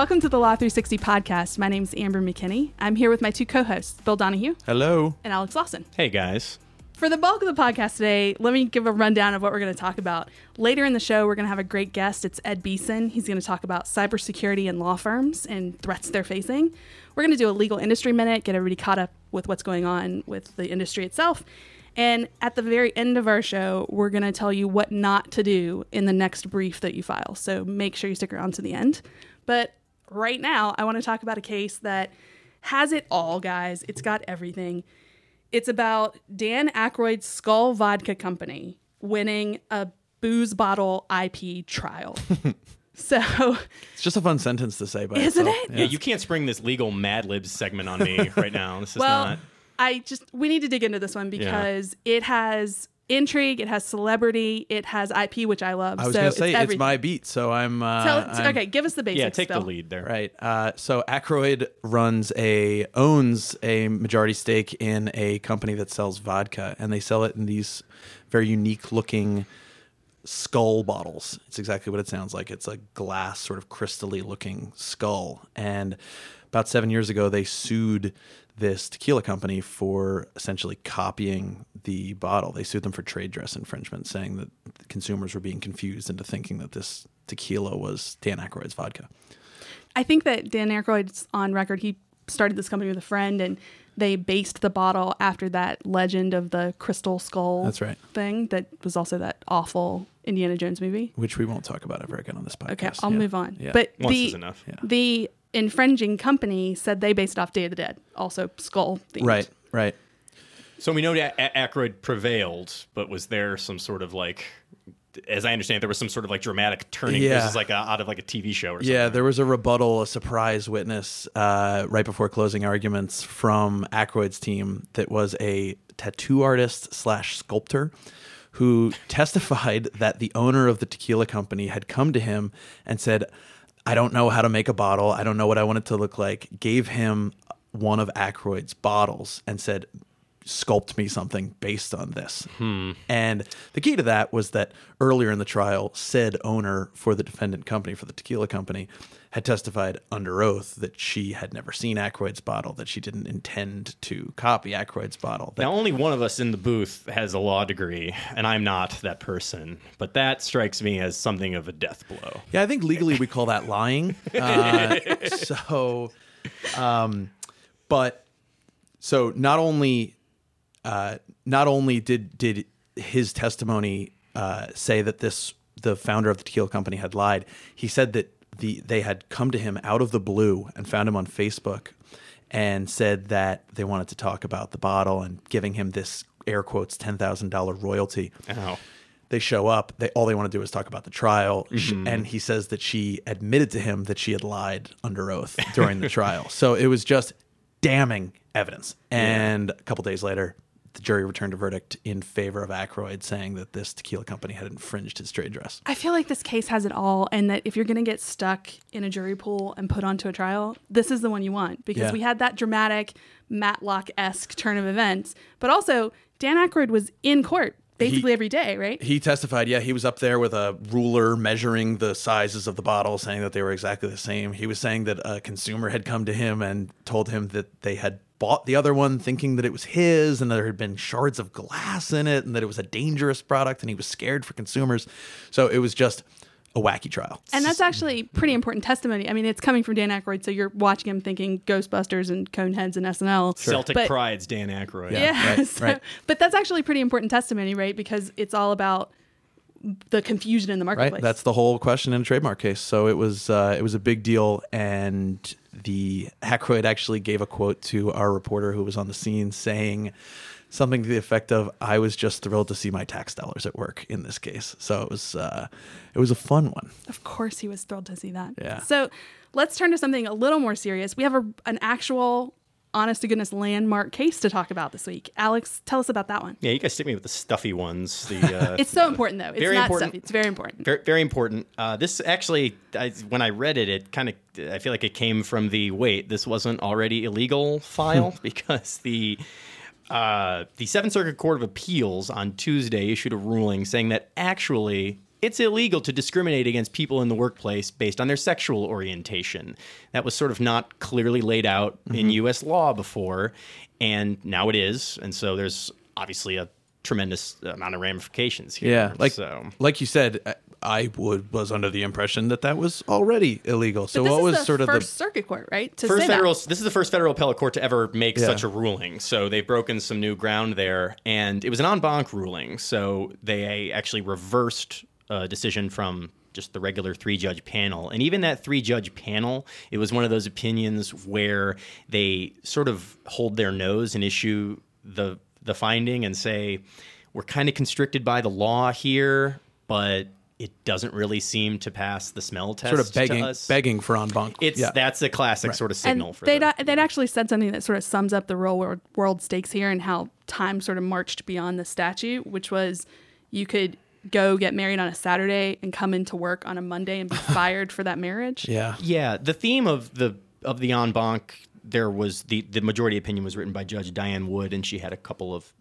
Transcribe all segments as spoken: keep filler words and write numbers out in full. Welcome to the Law three sixty podcast. My name's Amber McKinney. I'm here with my two co-hosts, Bill Donahue. Hello. And Alex Lawson. Hey, guys. For the bulk of the podcast today, let me give a rundown of what we're going to talk about. Later in the show, we're going to have a great guest. It's Ed Beeson. He's going to talk about cybersecurity and law firms and threats they're facing. We're going to do a legal industry minute, get everybody caught up with what's going on with the industry itself. And at the very end of our show, we're going to tell you what not to do in the next brief that you file. So make sure you stick around to the end. But right now, I want to talk about a case that has it all, guys. It's got everything. It's about Dan Aykroyd's Skull Vodka Company winning a booze bottle I P trial. So it's just a fun sentence to say, by isn't itself. It? Yeah, you can't spring this legal Mad Libs segment on me right now. This is well, not. I just we need to dig into this one because yeah. it has intrigue, it has celebrity, it has I P, which I love. I was so going to say it's, it's my beat, so I'm. Uh, Tell, I'm okay, give us the basics. Yeah, take Bill. The lead there. Right. Uh, so Aykroyd runs a owns a majority stake in a company that sells vodka, and they sell it in these very unique looking skull bottles. It's exactly what it sounds like. It's a glass, sort of crystally looking skull, and about seven years ago, they sued this tequila company for essentially copying the bottle. They sued them for trade dress infringement, saying that consumers were being confused into thinking that this tequila was Dan Aykroyd's vodka. I think that Dan Aykroyd's on record. He started this company with a friend, and they based the bottle after that legend of the crystal skull That's right. thing that was also that awful Indiana Jones movie. Which we won't talk about ever again on this podcast. Okay, I'll yeah. move on. Yeah. But Once the, is enough. Yeah. The infringing company said they based off Day of the Dead, also skull themed. Right, right. So we know that Aykroyd prevailed, but was there some sort of like, as I understand it, there was some sort of like dramatic turning. Yeah. This is like a, out of like a T V show or something. Yeah, there was a rebuttal, a surprise witness uh, right before closing arguments from Aykroyd's team that was a tattoo artist slash sculptor who testified that the owner of the tequila company had come to him and said, I don't know how to make a bottle. I don't know what I want it to look like. Gave him one of Aykroyd's bottles and said, sculpt me something based on this. Hmm. And the key to that was that earlier in the trial, said owner for the defendant company, for the tequila company, had testified under oath that she had never seen Aykroyd's bottle, that she didn't intend to copy Aykroyd's bottle. That- now, only one of us in the booth has a law degree, and I'm not that person, but that strikes me as something of a death blow. Yeah, I think legally we call that lying. Uh, so, um, but, so not only, uh, not only did, did his testimony uh, say that this, the founder of the tequila company had lied, he said that The, they had come to him out of the blue and found him on Facebook and said that they wanted to talk about the bottle and giving him this air quotes ten thousand dollars royalty. Ow. They show up. They all they want to do is talk about the trial. Mm-hmm. And he says that she admitted to him that she had lied under oath during the trial. So it was just damning evidence. And yeah. a couple days later, the jury returned a verdict in favor of Aykroyd, saying that this tequila company had infringed his trade dress. I feel like this case has it all, and that if you're going to get stuck in a jury pool and put onto a trial, this is the one you want, because yeah. we had that dramatic Matlock-esque turn of events. But also, Dan Aykroyd was in court basically he, every day, right? He testified, yeah. He was up there with a ruler measuring the sizes of the bottle, saying that they were exactly the same. He was saying that a consumer had come to him and told him that they had bought the other one thinking that it was his, and there had been shards of glass in it, and that it was a dangerous product, and he was scared for consumers. So it was just a wacky trial. And that's actually pretty important testimony. I mean, it's coming from Dan Aykroyd, so you're watching him thinking Ghostbusters and Coneheads and S N L. Sure. Celtic but, Pride's Dan Aykroyd. Yeah. yeah right, so, right. But that's actually pretty important testimony, right? Because it's all about the confusion in the marketplace. Right. That's the whole question in a trademark case. So it was uh, it was a big deal, and the Aykroyd actually gave a quote to our reporter who was on the scene saying something to the effect of, I was just thrilled to see my tax dollars at work in this case. So it was uh, it was a fun one. Of course he was thrilled to see that. Yeah. So let's turn to something a little more serious. We have a, an actual, honest-to-goodness landmark case to talk about this week. Alex, tell us about that one. Yeah, you guys stick me with the stuffy ones. The uh, It's so important, though. It's very not important. stuffy. It's very important. Very, very important. Uh, this actually, I, when I read it, it kind of, I feel like it came from the, wait, this wasn't already illegal file, because the uh, the Seventh Circuit Court of Appeals on Tuesday issued a ruling saying that actually it's illegal to discriminate against people in the workplace based on their sexual orientation. That was sort of not clearly laid out mm-hmm. in U S law before, and now it is. And so there's obviously a tremendous amount of ramifications here. Yeah, like, so. like you said, I would was under the impression that that was already illegal. So what was sort of the first circuit court, right? To first say federal, that. This is the first federal appellate court to ever make yeah. such a ruling. So they've broken some new ground there, and it was an en banc ruling. So they actually reversed a decision from just the regular three-judge panel. And even that three-judge panel, it was one of those opinions where they sort of hold their nose and issue the the finding and say, we're kind of constricted by the law here, but it doesn't really seem to pass the smell test. Sort of begging, to us. begging for en banc. It's yeah. that's a classic right. sort of signal and for they'd, that. They'd actually said something that sort of sums up the real world stakes here and how time sort of marched beyond the statute, which was you could go get married on a Saturday and come into work on a Monday and be fired for that marriage. Yeah, yeah. The theme of the of the en banc. There was the, the majority opinion was written by Judge Diane Wood, and she had a couple of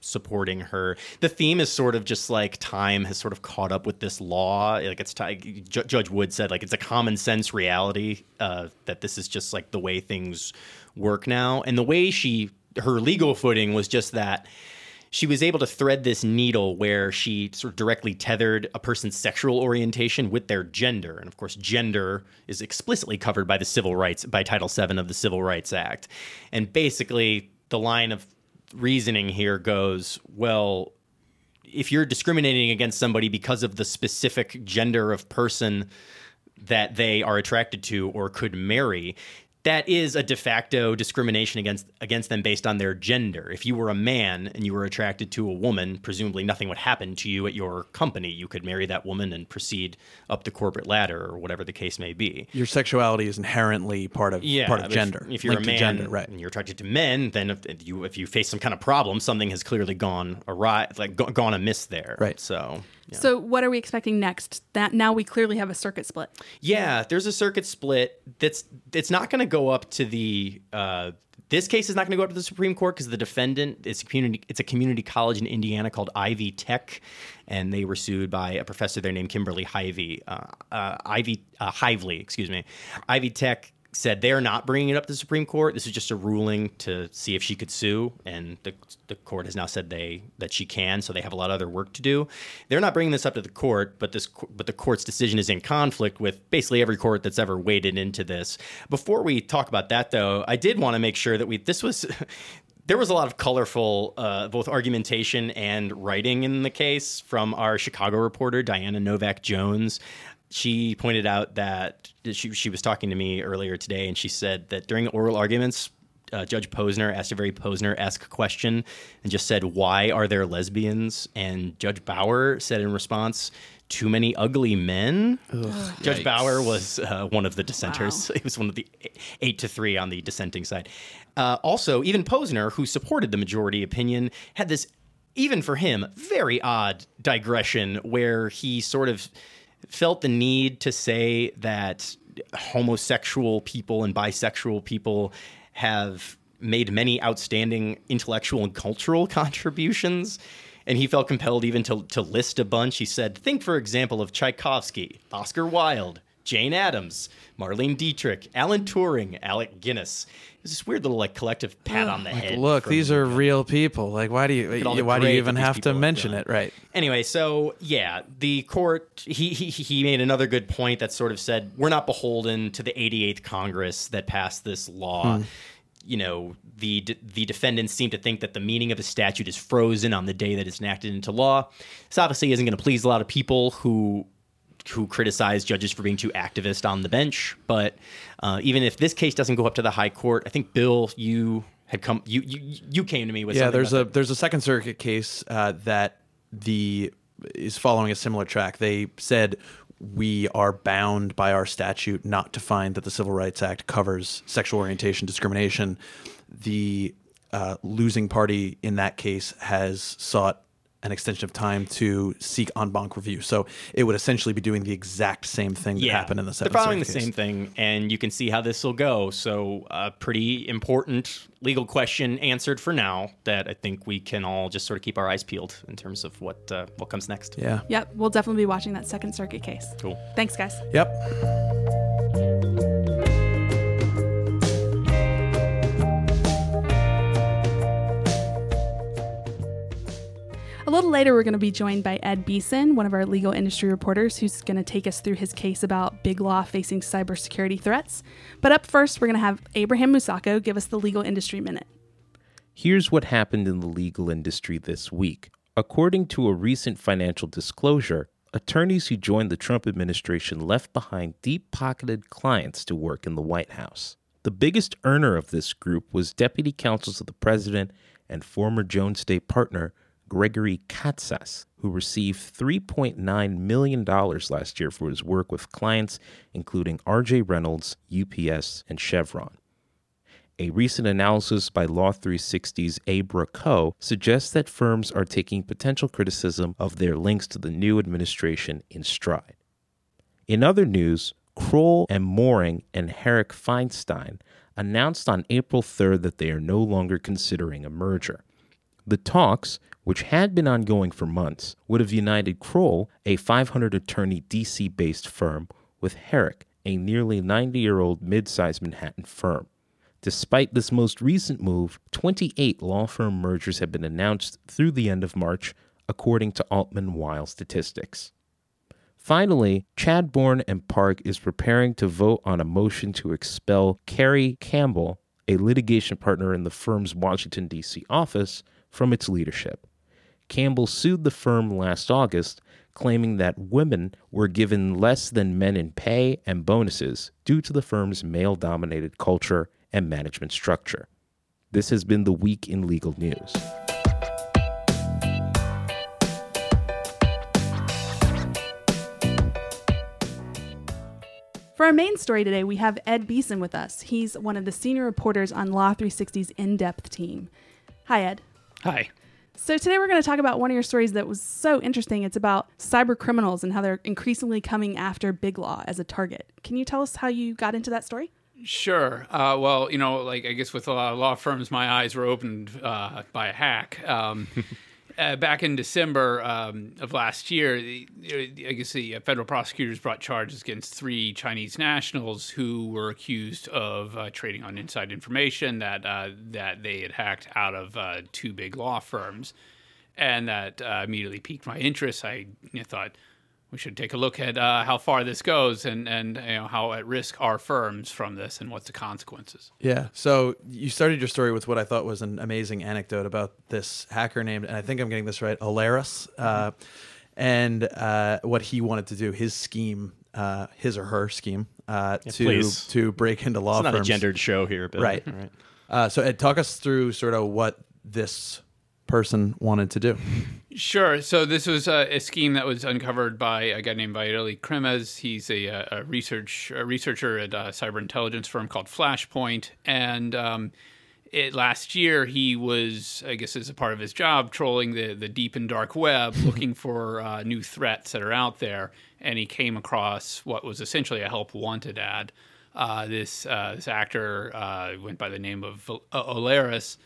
supporting her. The theme is sort of just like time has sort of caught up with this law. Like it's t- Judge Wood said, like it's a common sense reality uh, that this is just like the way things work now. And the way she her legal footing was just that. She was able to thread this needle where she sort of directly tethered a person's sexual orientation with their gender. And of course, gender is explicitly covered by the civil rights, by Title seven of the Civil Rights Act. And basically, the line of reasoning here goes, well, if you're discriminating against somebody because of the specific gender of person that they are attracted to or could marry, that is a de facto discrimination against against them based on their gender. If you were a man and you were attracted to a woman, presumably nothing would happen to you at your company. You could marry that woman and proceed up the corporate ladder or whatever the case may be. Your sexuality is inherently part of yeah, part of gender. If, if you're Linked a man gender, right. and you're attracted to men, then if, if you if you face some kind of problem, something has clearly gone awry, like go, gone amiss there. Right. So. Yeah. So what are we expecting next? That now we clearly have a circuit split. Yeah, there's a circuit split. That's it's not going to go up to the. Uh, this case is not going to go up to the Supreme Court because the defendant it's a community. It's a community college in Indiana called Ivy Tech, and they were sued by a professor there named Kimberly Hively. Uh, uh, Ivy uh, Hively, excuse me. Ivy Tech said they're not bringing it up to the Supreme Court. This is just a ruling to see if she could sue, and the the court has now said they that she can, so they have a lot of other work to do. They're not bringing this up to the court, but this but the court's decision is in conflict with basically every court that's ever waded into this. Before we talk about that, though, I did want to make sure that we this was there was a lot of colorful uh, both argumentation and writing in the case from our Chicago reporter, Diana Novak-Jones. She pointed out that she she was talking to me earlier today, and she said that during oral arguments, uh, Judge Posner asked a very Posner-esque question and just said, "Why are there lesbians?" And Judge Bauer said in response, "Too many ugly men." Ugh, Judge yikes. Bauer was uh, one of the dissenters. Wow. He was one of the eight to three on the dissenting side. Uh, also, even Posner, who supported the majority opinion, had this, even for him, very odd digression where he sort of felt the need to say that homosexual people and bisexual people have made many outstanding intellectual and cultural contributions. And he felt compelled even to, to list a bunch. He said, think, for example, of Tchaikovsky, Oscar Wilde, Jane Addams, Marlene Dietrich, Alan Turing, Alec Guinness. It's this weird little like collective pat oh, on the like, head. Look, these are real people. Like, why do you why do you even have to mention it, right? Anyway, so yeah, the court he, he he made another good point that sort of said we're not beholden to the eighty-eighth Congress that passed this law. Hmm. You know, the the defendants seem to think that the meaning of a statute is frozen on the day that it's enacted into law. This obviously isn't going to please a lot of people who. who criticize judges for being too activist on the bench. But uh, even if this case doesn't go up to the high court, I think, Bill, you had come, you you, you came to me with yeah, something. Yeah, there's a that. there's a Second Circuit case uh, that the is following a similar track. They said we are bound by our statute not to find that the Civil Rights Act covers sexual orientation discrimination. The uh, losing party in that case has sought an extension of time to seek en banc review. So it would essentially be doing the exact same thing that yeah, happened in the seventh. They're following the case. Same thing, and you can see how this will go. So a pretty important legal question answered for now that I think we can all just sort of keep our eyes peeled in terms of what uh, what comes next. Yeah. Yep. We'll definitely be watching that Second Circuit case. Cool. Thanks, guys. Yep. A little later, we're going to be joined by Ed Beeson, one of our legal industry reporters, who's going to take us through his case about big law facing cybersecurity threats. But up first, we're going to have Abraham Musako give us the legal industry minute. Here's what happened in the legal industry this week. According to a recent financial disclosure, attorneys who joined the Trump administration left behind deep-pocketed clients to work in the White House. The biggest earner of this group was deputy counsel to the president and former Jones Day partner, Gregory Katzas, who received three point nine million dollars last year for his work with clients including R J. Reynolds, U P S, and Chevron. A recent analysis by Law three sixty's Abra Co. suggests that firms are taking potential criticism of their links to the new administration in stride. In other news, Kroll and Moring and Herrick Feinstein announced on April third that they are no longer considering a merger. The talks, which had been ongoing for months, would have united Kroll, a five hundred attorney D C-based firm, with Herrick, a nearly ninety-year-old mid-sized Manhattan firm. Despite this most recent move, twenty-eight law firm mergers have been announced through the end of March, according to Altman Weil statistics. Finally, Chadbourne and Parke is preparing to vote on a motion to expel Kerry Campbell, a litigation partner in the firm's Washington, D C office, from its leadership. Campbell sued the firm last August, claiming that women were given less than men in pay and bonuses due to the firm's male-dominated culture and management structure. This has been the week in legal news. For our main story today, we have Ed Beeson with us. He's one of the senior reporters on Law three sixty's in-depth team. Hi, Ed. Hi. So today we're going to talk about one of your stories that was so interesting. It's about cyber criminals and how they're increasingly coming after big law as a target. Can you tell us how you got into that story? Sure. Uh, well, you know, like I guess with a lot of law firms, my eyes were opened uh, by a hack. Um, uh, back in December um, of last year, the, I guess the federal prosecutors brought charges against three Chinese nationals who were accused of uh, trading on inside information that uh, that they had hacked out of uh, two big law firms. And that uh, immediately piqued my interest. I you know, thought we should take a look at uh, how far this goes and, and you know, how at risk are firms from this and what's the consequences. Yeah. So you started your story with what I thought was an amazing anecdote about this hacker named, and I think I'm getting this right, Oleris. Uh, mm-hmm. And uh, what he wanted to do, his scheme, uh, his or her scheme, uh, yeah, to please. to break into law firms. It's not firms. A gendered show here. But right. right. Uh, so Ed, talk us through sort of what this person wanted to do. Sure. So this was uh, a scheme that was uncovered by a guy named Vitali Kremez. He's a, a, research, a researcher at a cyber intelligence firm called Flashpoint. And um, it, last year, he was, I guess as a part of his job, trolling the, the deep and dark web, looking for uh, new threats that are out there. And he came across what was essentially a help wanted ad. Uh, this, uh, this actor uh, went by the name of Oleris.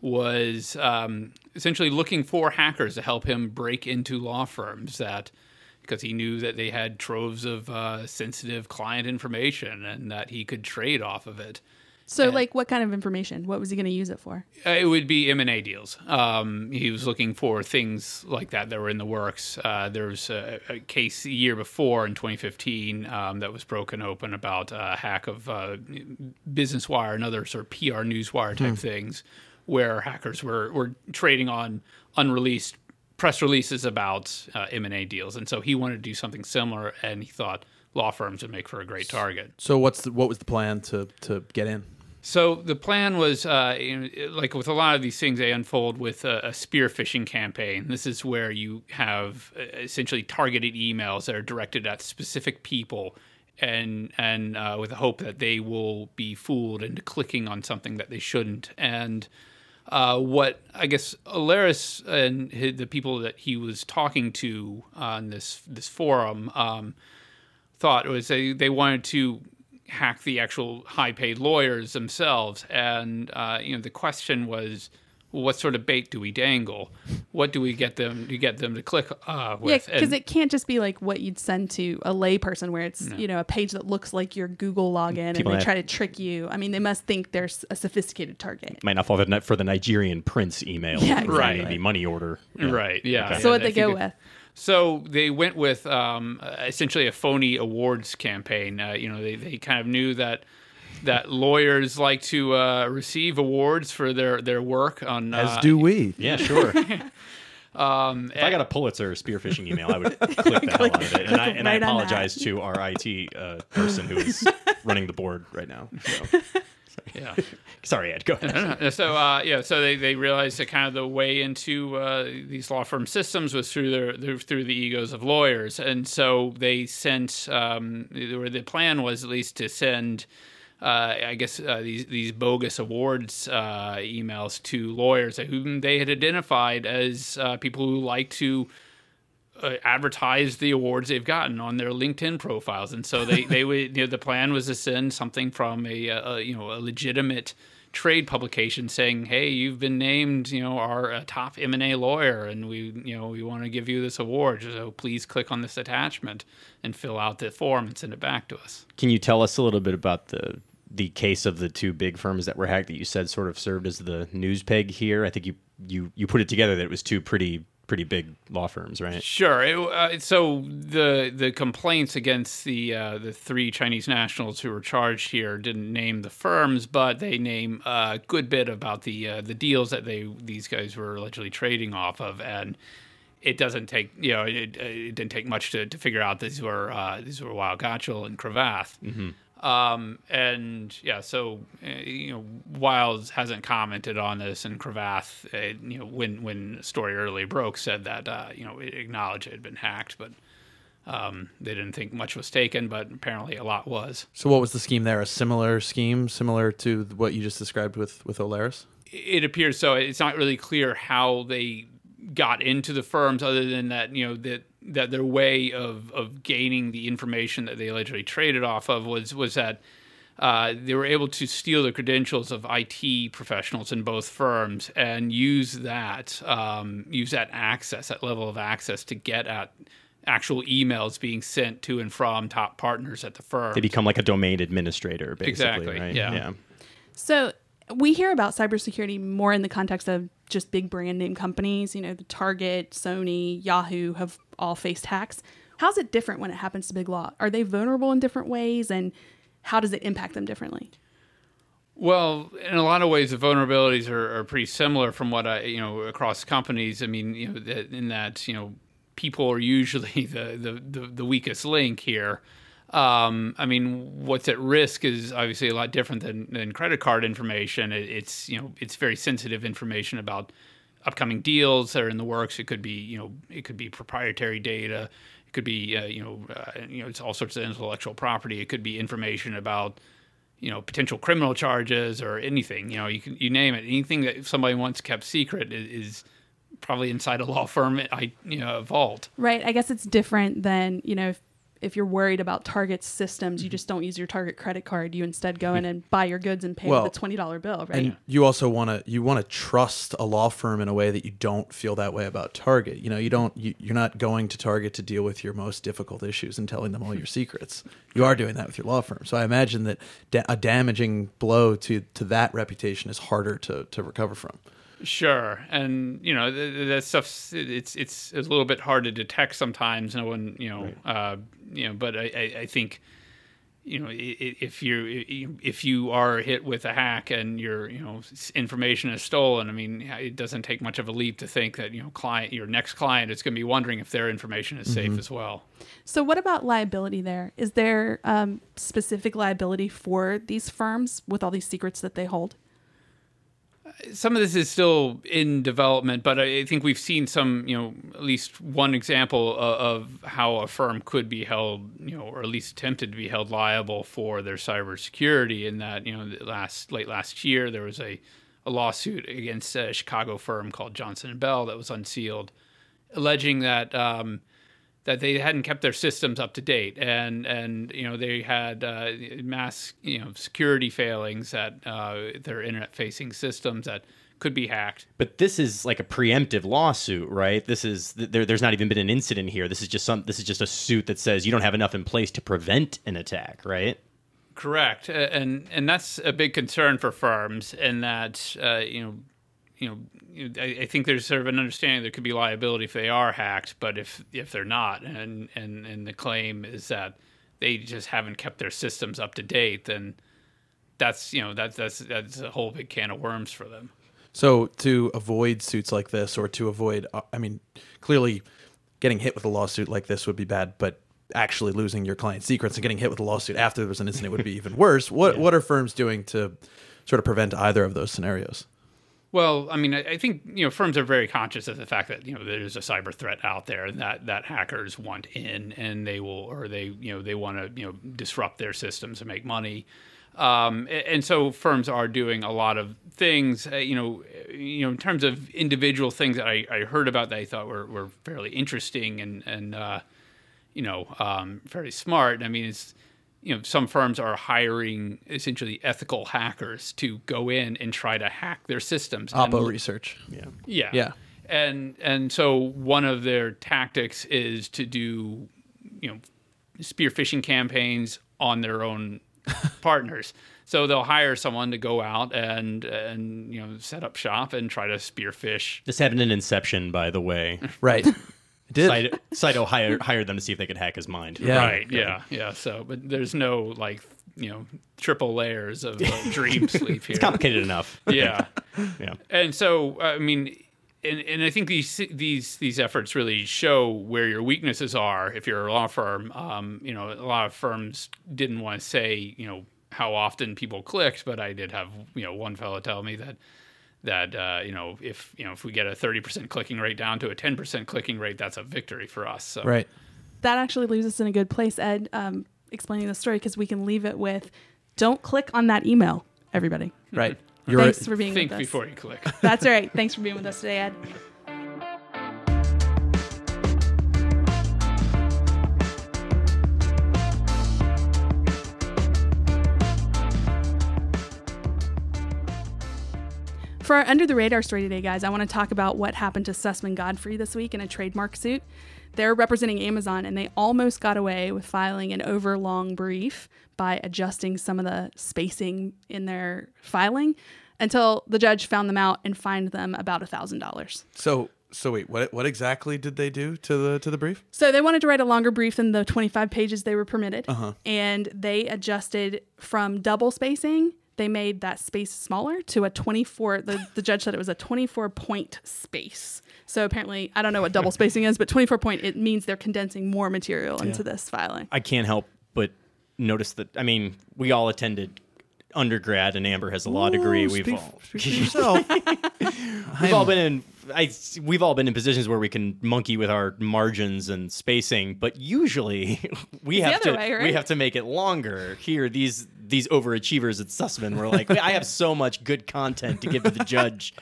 was um, essentially looking for hackers to help him break into law firms that, because he knew that they had troves of uh, sensitive client information and that he could trade off of it. So, and, like, what kind of information? What was he going to use it for? It would be M and A deals. Um, he was looking for things like that that were in the works. Uh, there was a, a case a year before in twenty fifteen um, that was broken open about a hack of uh, Business Wire and other sort of P R newswire type hmm. things, where hackers were, were trading on unreleased press releases about uh, M and A deals. And so he wanted to do something similar, and he thought law firms would make for a great target. So what's the, what was the plan to, to get in? So the plan was, uh, like with a lot of these things, they unfold with a, a spear phishing campaign. This is where you have essentially targeted emails that are directed at specific people, and and uh, with the hope that they will be fooled into clicking on something that they shouldn't. And uh, what I guess Oleris and his, the people that he was talking to on this this forum um, thought was they, they wanted to hack the actual high-paid lawyers themselves. And uh, you know, the question was, what sort of bait do we dangle? What do we get them to get them to click uh, with? Yeah, because it can't just be like what you'd send to a layperson, where it's no. you know a page that looks like your Google login, people and they try to trick you. I mean, they must think they're a sophisticated target. Might not fall for the Nigerian prince email, yeah, exactly. right? The money order, yeah. right? Yeah. Okay. So what they go with? So they went with um, essentially a phony awards campaign. Uh, you know, they they kind of knew that. That lawyers like to uh, receive awards for their, their work on uh, as do we. Yeah, sure. um, if I got a Pulitzer spearfishing email, I would click the hell out of it. And I, and right I apologize to our I T uh, person who is running the board right now. So. Yeah, sorry, Ed. Go ahead. No, no. So, uh, yeah, so they, they realized that kind of the way into uh, these law firm systems was through their, their through the egos of lawyers, and so they sent, um, or the plan was at least to send. Uh, I guess uh, these these bogus awards uh, emails to lawyers whom they had identified as uh, people who like to uh, advertise the awards they've gotten on their LinkedIn profiles, and so they they would. You know, the plan was to send something from a, a you know a legitimate trade publication saying, "Hey, you've been named you know our uh, top M and A lawyer, and we you know we want to give you this award. So please click on this attachment and fill out the form and send it back to us." Can you tell us a little bit about the? The case of the two big firms that were hacked that you said sort of served as the news peg here? I think you you, you put it together that it was two pretty pretty big law firms, right? Sure. It, uh, so the the complaints against the uh, the three Chinese nationals who were charged here didn't name the firms, but they name a good bit about the uh, the deals that they these guys were allegedly trading off of, and it doesn't take you know it, it didn't take much to, to figure out these were uh, these were Weil Gotshal and Cravath. Mm-hmm. Um, and yeah, so, uh, you know, Wilde hasn't commented on this, and Cravath, uh, you know, when, when the story early broke, said that, uh, you know, it acknowledged it had been hacked, but, um, they didn't think much was taken, but apparently a lot was. So what was the scheme there? A similar scheme, similar to what you just described with, with Oleris? It appears so. It's not really clear how they got into the firms other than that, you know, that. that their way of, of gaining the information that they allegedly traded off of was was that uh, they were able to steal the credentials of I T professionals in both firms and use that um, use that access, that level of access, to get at actual emails being sent to and from top partners at the firm. They become like a domain administrator, basically. Exactly, right? yeah. yeah. So we hear about cybersecurity more in the context of just big brand name companies. You know, the Target, Sony, Yahoo have all faced hacks. How's it different when it happens to big law? Are they vulnerable in different ways, and how does it impact them differently? Well, in a lot of ways, the vulnerabilities are, are pretty similar from what I, you know, across companies. I mean, you know, in that, you know, people are usually the the, the, the weakest link here. Um, I mean, what's at risk is obviously a lot different than, than credit card information. It, it's, you know, it's very sensitive information about upcoming deals that are in the works. It could be, you know, it could be proprietary data. It could be, uh, you know, uh, you know, it's all sorts of intellectual property. It could be information about, you know, potential criminal charges or anything. You know, you can you name it. Anything that somebody once kept secret is, is probably inside a law firm, I you know, vault. Right. I guess it's different than, you know. If If you're worried about Target's systems, you just don't use your Target credit card. You instead go in and buy your goods and pay well, with a twenty dollar bill, right? And you also want to you want to trust a law firm in a way that you don't feel that way about Target. You know, you don't you, you're not going to Target to deal with your most difficult issues and telling them all your secrets. You are doing that with your law firm. So I imagine that da- a damaging blow to to that reputation is harder to to recover from. Sure, and you know that, that stuff's it's it's a little bit hard to detect sometimes. No one, you know, right. uh, you know. But I, I, I think, you know, if you if you are hit with a hack and your you know information is stolen, I mean, it doesn't take much of a leap to think that you know client your next client is going to be wondering if their information is mm-hmm. safe as well. So, what about liability? There is there um, specific liability for these firms with all these secrets that they hold? Some of this is still in development, but I think we've seen some, you know, at least one example of, of how a firm could be held, you know, or at least attempted to be held liable for their cybersecurity. In that, you know, last late last year there was a, a lawsuit against a Chicago firm called Johnson and Bell that was unsealed, alleging that um, that they hadn't kept their systems up to date, and and you know they had uh, mass you know security failings at uh, their internet-facing systems that could be hacked. But this is like a preemptive lawsuit, right? This is there, there's not even been an incident here. This is just some. This is just a suit that says you don't have enough in place to prevent an attack, right? Correct, and and that's a big concern for firms, and that uh, you know, you know, I, I think there's sort of an understanding there could be liability if they are hacked, but if if they're not, and and and the claim is that they just haven't kept their systems up to date, then that's you know that's that's that's a whole big can of worms for them. So to avoid suits like this, or to avoid, I mean, clearly getting hit with a lawsuit like this would be bad, but actually losing your client's secrets and getting hit with a lawsuit after there was an incident would be even worse. What yeah. what are firms doing to sort of prevent either of those scenarios? Well, I mean, I, I think you know firms are very conscious of the fact that you know there's a cyber threat out there, and that, that hackers want in, and they will, or they you know they want to you know disrupt their systems and make money, um, and, and so firms are doing a lot of things. Uh, you know, you know, in terms of individual things that I, I heard about that I thought were, were fairly interesting and and. Uh, you know, um, very smart. I mean, it's, you know, some firms are hiring essentially ethical hackers to go in and try to hack their systems. Oppo and, research. Yeah. Yeah. Yeah. And, and so one of their tactics is to do, you know, spear phishing campaigns on their own partners. So they'll hire someone to go out and, and, you know, set up shop and try to spear fish. This happened in Inception, by the way. Right. Did Saito hired hired them to see if they could hack his mind? Yeah. Right. Yeah. Yeah. So, but there's no like you know triple layers of uh, dream sleep here. It's complicated enough. Yeah. Yeah. And so, I mean, and and I think these these these efforts really show where your weaknesses are. If you're a law firm, um, you know, a lot of firms didn't want to say you know how often people clicked, but I did have you know one fellow tell me that. That uh, you know, if you know, if we get a thirty percent clicking rate down to a ten percent clicking rate, that's a victory for us. So. Right. That actually leaves us in a good place, Ed, um, explaining the story, because we can leave it with, don't click on that email, everybody. Right. You're Thanks right. for being Think with us. Think before you click. That's right. Thanks for being with us today, Ed. For our Under the Radar story today, guys, I want to talk about what happened to Sussman Godfrey this week in a trademark suit. They're representing Amazon, and they almost got away with filing an overlong brief by adjusting some of the spacing in their filing until the judge found them out and fined them about one thousand dollars. So... So wait, what what exactly did they do to the to the brief? So they wanted to write a longer brief than the twenty-five pages they were permitted, uh-huh. and they adjusted from double spacing. They made that space smaller to a twenty-four. The, the judge said it was a twenty-four point space. So apparently, I don't know what double spacing is, but twenty-four point it means they're condensing more material yeah. into this filing. I can't help but notice that. I mean, we all attended undergrad, and Amber has a law Ooh, degree. We've speak, all speak for yourself. We've all been in. I, we've all been in positions where we can monkey with our margins and spacing, but usually we it's have to way, right? we have to make it longer. Here, these these overachievers at Sussman were like, I have so much good content to give to the judge,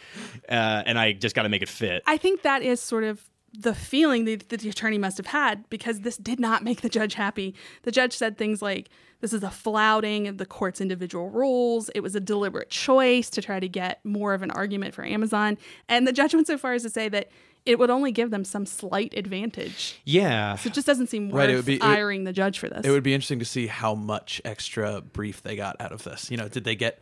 uh, and I just got to make it fit. I think that is sort of the feeling that the attorney must have had, because this did not make the judge happy. The judge said things like, this is a flouting of the court's individual rules. It was a deliberate choice to try to get more of an argument for Amazon. And the judge went so far as to say that it would only give them some slight advantage. Yeah. So it just doesn't seem right, worth it would be, firing it would, the judge for this. It would be interesting to see how much extra brief they got out of this. You know, did they get...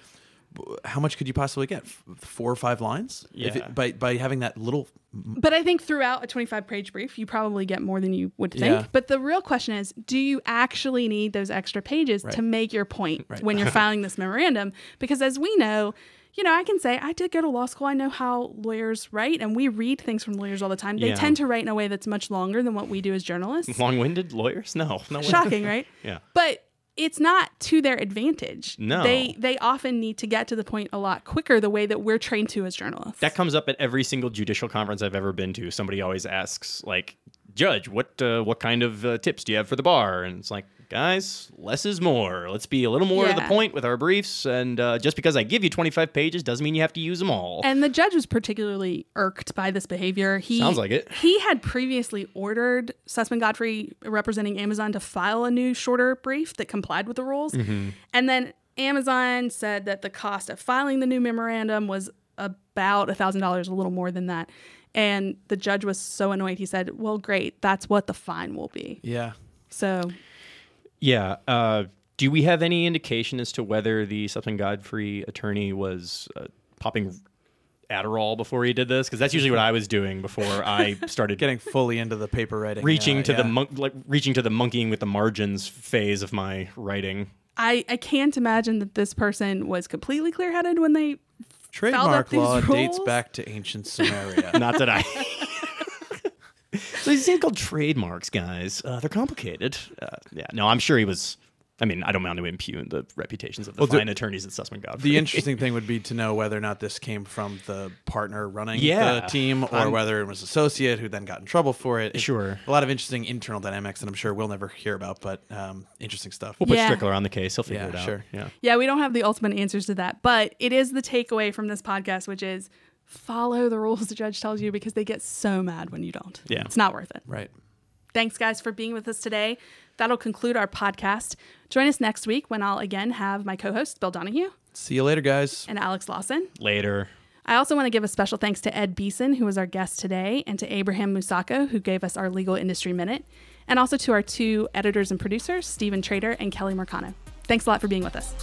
How much could you possibly get? Four or five lines? Yeah. If it, by by having that little... But I think throughout a twenty-five page brief, you probably get more than you would think. Yeah. But the real question is, do you actually need those extra pages right. to make your point right. when you're filing this memorandum? Because as we know... You know, I can say I did go to law school. I know how lawyers write, and we read things from lawyers all the time. They yeah. tend to write in a way that's much longer than what we do as journalists. Long-winded lawyers? No. no Shocking, right? Yeah. But... It's not to their advantage. No. They they often need to get to the point a lot quicker, the way that we're trained to as journalists. That comes up at every single judicial conference I've ever been to. Somebody always asks, like, Judge, what uh, what kind of uh, tips do you have for the bar? And it's like, guys, less is more. Let's be a little more yeah. to the point with our briefs. And uh, just because I give you twenty-five pages doesn't mean you have to use them all. And the judge was particularly irked by this behavior. He, Sounds like it. He had previously ordered Sussman Godfrey, representing Amazon, to file a new shorter brief that complied with the rules. Mm-hmm. And then Amazon said that the cost of filing the new memorandum was about one thousand dollars, a little more than that. And the judge was so annoyed, he said, well, great, that's what the fine will be. Yeah. So. Yeah. Uh, do we have any indication as to whether the Sussman Godfrey attorney was uh, popping Adderall before he did this? Because that's usually what I was doing before I started getting fully into the paper writing. Reaching uh, to yeah. the mon- like reaching to the monkeying with the margins phase of my writing. I, I can't imagine that this person was completely clear-headed when they... Trademark law rules? Dates back to ancient Samaria. Not that I... So these things called trademarks, guys. Uh, they're complicated. Uh, yeah. No, I'm sure he was... I mean, I don't want to impugn the reputations of the well, fine the, attorneys at Sussman Godfrey. The interesting thing would be to know whether or not this came from the partner running yeah. the team or um, whether it was an associate who then got in trouble for it. It's sure. A lot of interesting internal dynamics that I'm sure we'll never hear about, but um, interesting stuff. We'll yeah. put Strickler on the case. He'll figure yeah, it out. Sure. Yeah. yeah, we don't have the ultimate answers to that, but it is the takeaway from this podcast, which is follow the rules the judge tells you because they get so mad when you don't. Yeah. It's not worth it. Right. Thanks, guys, for being with us today. That'll conclude our podcast. Join us next week when I'll again have my co-host, Bill Donahue. See you later, guys. And Alex Lawson. Later. I also want to give a special thanks to Ed Beeson, who was our guest today, and to Abraham Musako, who gave us our Legal Industry Minute, and also to our two editors and producers, Stephen Trader and Kelly Mercano. Thanks a lot for being with us.